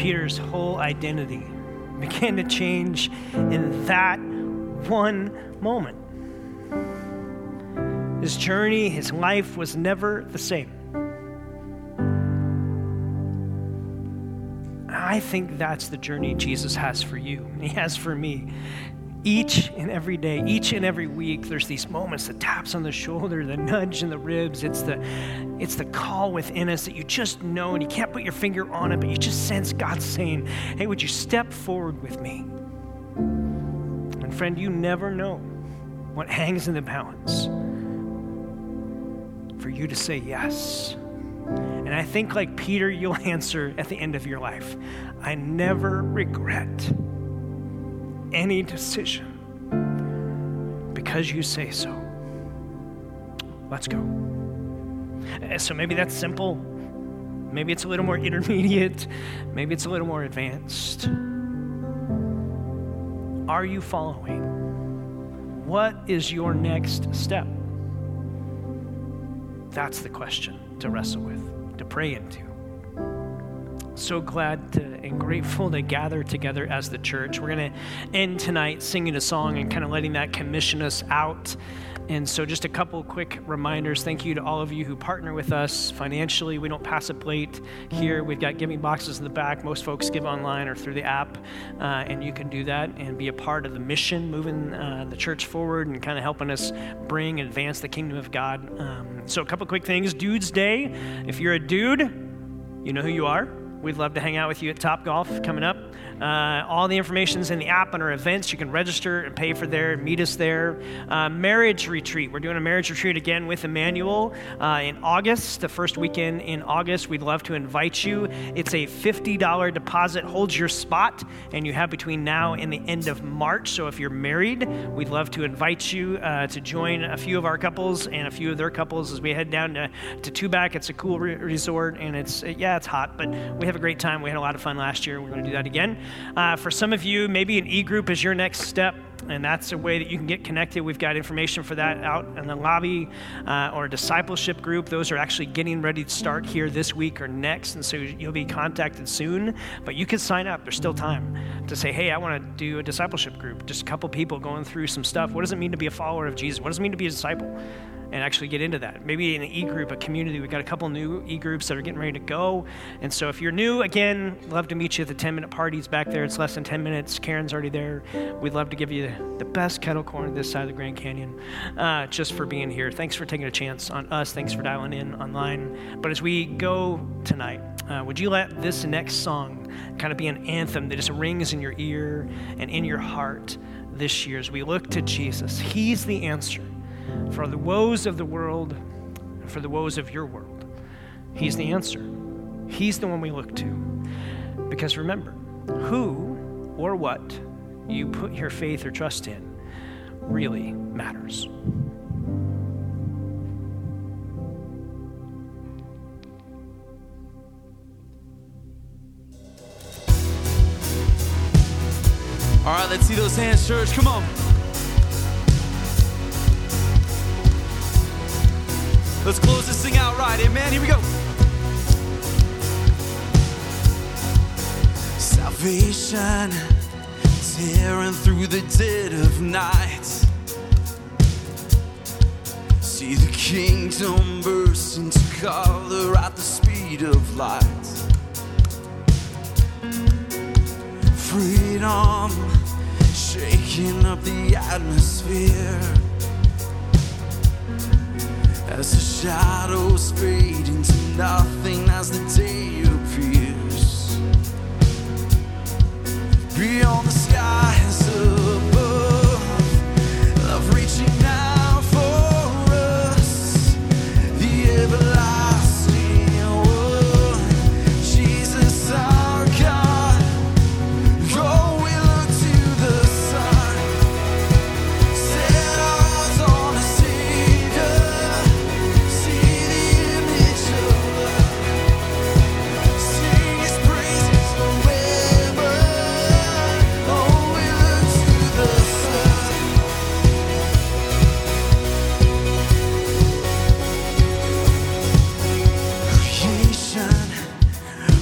Peter's whole identity began to change in that one moment. His journey, his life was never the same. I think that's the journey Jesus has for you. He has for me. Each and every day, each and every week, there's these moments, the taps on the shoulder, the nudge in the ribs. It's the call within us that you just know, and you can't put your finger on it, but you just sense God saying, hey, would you step forward with me? And friend, you never know what hangs in the balance for you to say yes. And I think like Peter, you'll answer at the end of your life, I never regret any decision because you say so. Let's go. So maybe that's simple. Maybe it's a little more intermediate. Maybe it's a little more advanced. Are you following? What is your next step? That's the question to wrestle with, to pray into. So glad and grateful to gather together as the church. We're going to end tonight singing a song and kind of letting that commission us out. And so just a couple quick reminders. Thank you to all of you who partner with us financially. We don't pass a plate here. We've got giving boxes in the back. Most folks give online or through the app, and you can do that and be a part of the mission, moving the church forward and kind of helping us bring and advance the kingdom of God. So a couple quick things. Dudes Day. If you're a dude, you know who you are. We'd love to hang out with you at Topgolf coming up. All the information's in the app on our events. You can register and pay for there, meet us there. Marriage retreat. We're doing a marriage retreat again with Emmanuel in August, the first weekend in August. We'd love to invite you. It's a $50 deposit, holds your spot, and you have between now and the end of March. So if you're married, we'd love to invite you to join a few of our couples and a few of their couples as we head down to Tubac. It's a cool resort, and it's hot, but we have a great time. We had a lot of fun last year. We're going to do that again. For some of you, maybe an e-group is your next step, and that's a way that you can get connected. We've got information for that out in the lobby, or a discipleship group. Those are actually getting ready to start here this week or next, and so you'll be contacted soon. But you can sign up. There's still time to say, hey, I want to do a discipleship group, just a couple people going through some stuff. What does it mean to be a follower of Jesus? What does it mean to be a disciple? And actually get into that. Maybe in an e-group, a community. We've got a couple new e-groups that are getting ready to go. And so if you're new, again, love to meet you at the 10-minute parties back there. It's less than 10 minutes. Karen's already there. We'd love to give you the best kettle corn this side of the Grand Canyon just for being here. Thanks for taking a chance on us. Thanks for dialing in online. But as we go tonight, would you let this next song kind of be an anthem that just rings in your ear and in your heart this year as we look to Jesus? He's the answer. For the woes of the world, and for the woes of your world. He's the answer. He's the one we look to. Because remember, who or what you put your faith or trust in really matters. All right, let's see those hands, church. Come on. Let's close this thing out right, amen. Here we go. Salvation tearing through the dead of night. See the kingdom burst into color at the speed of light. Freedom shaking up the atmosphere. As the shadows fade into nothing as the day appears. Beyond the skies above, love reaching out for us, the everlasting.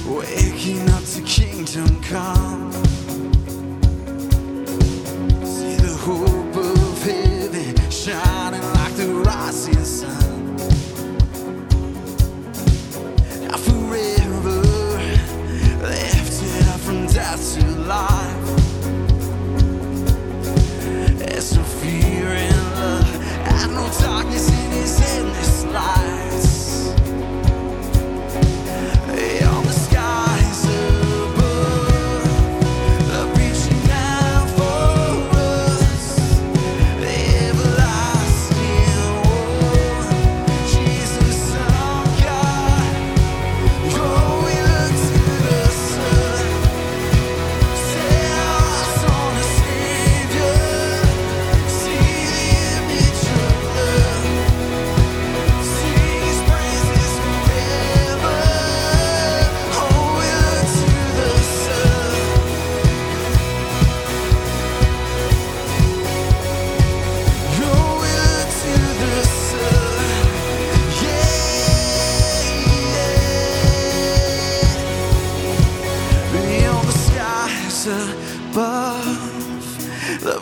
waking up to kingdom come. See the hope of heaven shining like the rising sun. Now forever lifted up from death to life. There's no fear and love and no darkness in his endless light.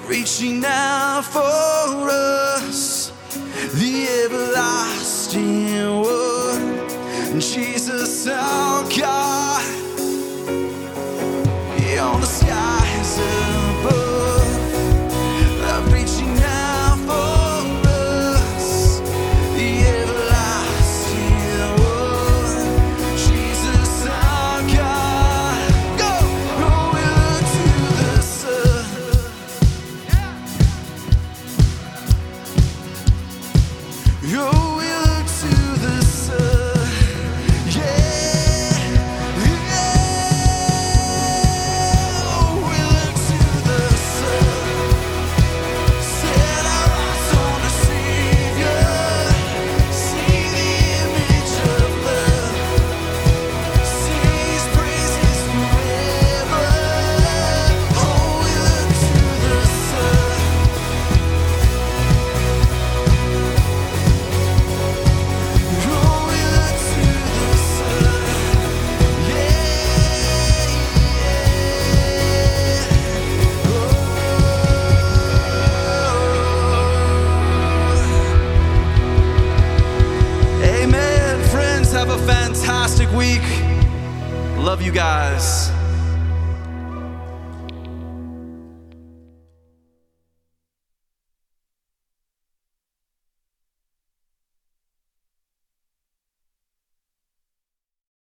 Reaching out for us, the everlasting one, Jesus our God. On the skies above, love reaching out for us, the everlasting one, Jesus our God. Go, oh, we look to the sun. Yo, we look to the sun, yeah, yeah. Oh, we look to the sun, set our eyes on the Savior, see the image of love, see His praises forever. Oh, we look to the sun. Oh, we look to the sun, yeah, yeah. Oh. Amen. Friends, have a fantastic week. Love you guys.